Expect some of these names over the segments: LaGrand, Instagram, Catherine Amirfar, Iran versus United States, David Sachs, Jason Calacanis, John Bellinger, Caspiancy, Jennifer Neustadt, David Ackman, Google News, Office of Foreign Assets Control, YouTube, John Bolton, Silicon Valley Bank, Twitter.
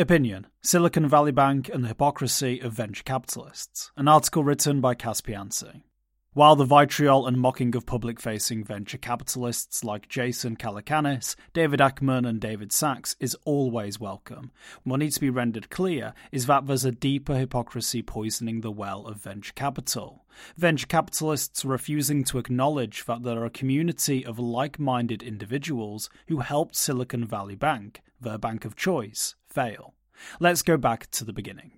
Opinion: Silicon Valley Bank and the Hypocrisy of Venture Capitalists, an article written by Caspiancy. While the vitriol and mocking of public-facing venture capitalists like Jason Calacanis, David Ackman and David Sachs is always welcome, what needs to be rendered clear is that there's a deeper hypocrisy poisoning the well of venture capital. Venture capitalists refusing to acknowledge that there are a community of like-minded individuals who helped Silicon Valley Bank, their bank of choice, fail. Let's go back to the beginning.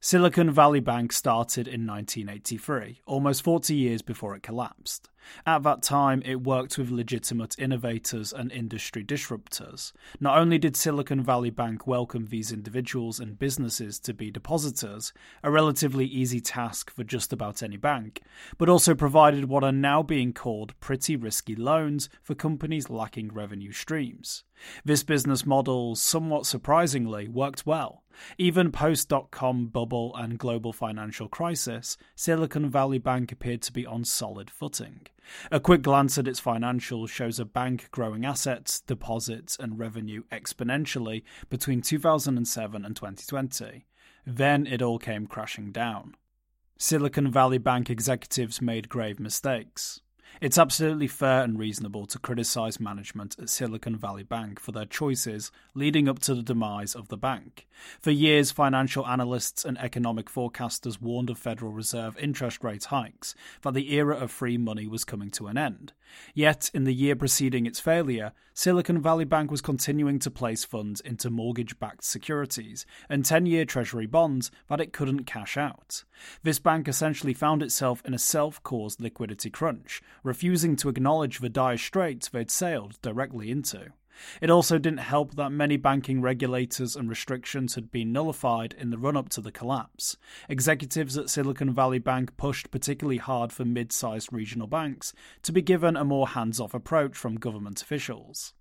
Silicon Valley Bank started in 1983, almost 40 years before it collapsed. At that time, it worked with legitimate innovators and industry disruptors. Not only did Silicon Valley Bank welcome these individuals and businesses to be depositors, a relatively easy task for just about any bank, but also provided what are now being called pretty risky loans for companies lacking revenue streams. This business model, somewhat surprisingly, worked well. Even post-dot-com bubble and global financial crisis, Silicon Valley Bank appeared to be on solid footing. A quick glance at its financials shows a bank growing assets, deposits, and revenue exponentially between 2007 and 2020. Then it all came crashing down. Silicon Valley Bank executives made grave mistakes. It's absolutely fair and reasonable to criticize management at Silicon Valley Bank for their choices leading up to the demise of the bank. For years, financial analysts and economic forecasters warned of Federal Reserve interest rate hikes, that the era of free money was coming to an end. Yet, in the year preceding its failure, Silicon Valley Bank was continuing to place funds into mortgage-backed securities and 10-year treasury bonds that it couldn't cash out. This bank essentially found itself in a self-caused liquidity crunch, refusing to acknowledge the dire straits they'd sailed directly into. It also didn't help that many banking regulators and restrictions had been nullified in the run-up to the collapse. Executives at Silicon Valley Bank pushed particularly hard for mid-sized regional banks to be given a more hands-off approach from government officials.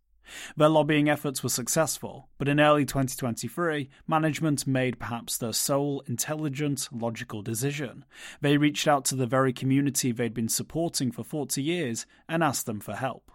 Their lobbying efforts were successful, but in early 2023, management made perhaps their sole intelligent, logical decision. They reached out to the very community they'd been supporting for 40 years and asked them for help.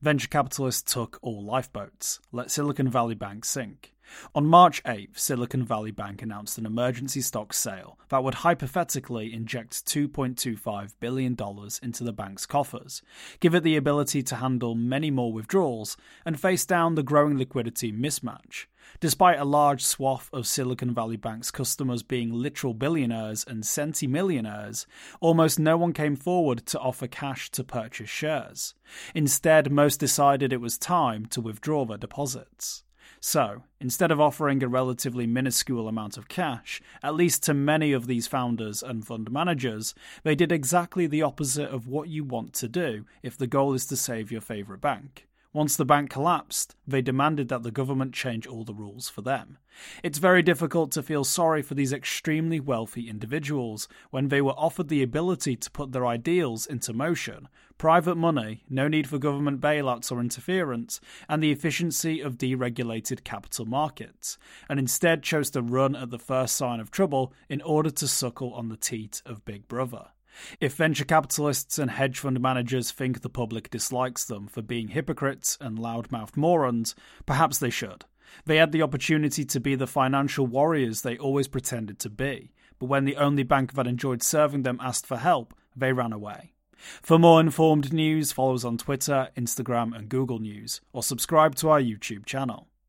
Venture capitalists took all lifeboats, let Silicon Valley Bank sink. On March 8th, Silicon Valley Bank announced an emergency stock sale that would hypothetically inject $2.25 billion into the bank's coffers, give it the ability to handle many more withdrawals, and face down the growing liquidity mismatch. Despite a large swath of Silicon Valley Bank's customers being literal billionaires and centimillionaires, almost no one came forward to offer cash to purchase shares. Instead, most decided it was time to withdraw their deposits. So, instead of offering a relatively minuscule amount of cash, at least to many of these founders and fund managers, they did exactly the opposite of what you want to do if the goal is to save your favorite bank. Once the bank collapsed, they demanded that the government change all the rules for them. It's very difficult to feel sorry for these extremely wealthy individuals when they were offered the ability to put their ideals into motion, private money, no need for government bailouts or interference, and the efficiency of deregulated capital markets, and instead chose to run at the first sign of trouble in order to suckle on the teat of Big Brother. If venture capitalists and hedge fund managers think the public dislikes them for being hypocrites and loudmouthed morons, perhaps they should. They had the opportunity to be the financial warriors they always pretended to be, but when the only bank that enjoyed serving them asked for help, they ran away. For more informed news, follow us on Twitter, Instagram, and Google News, or subscribe to our YouTube channel.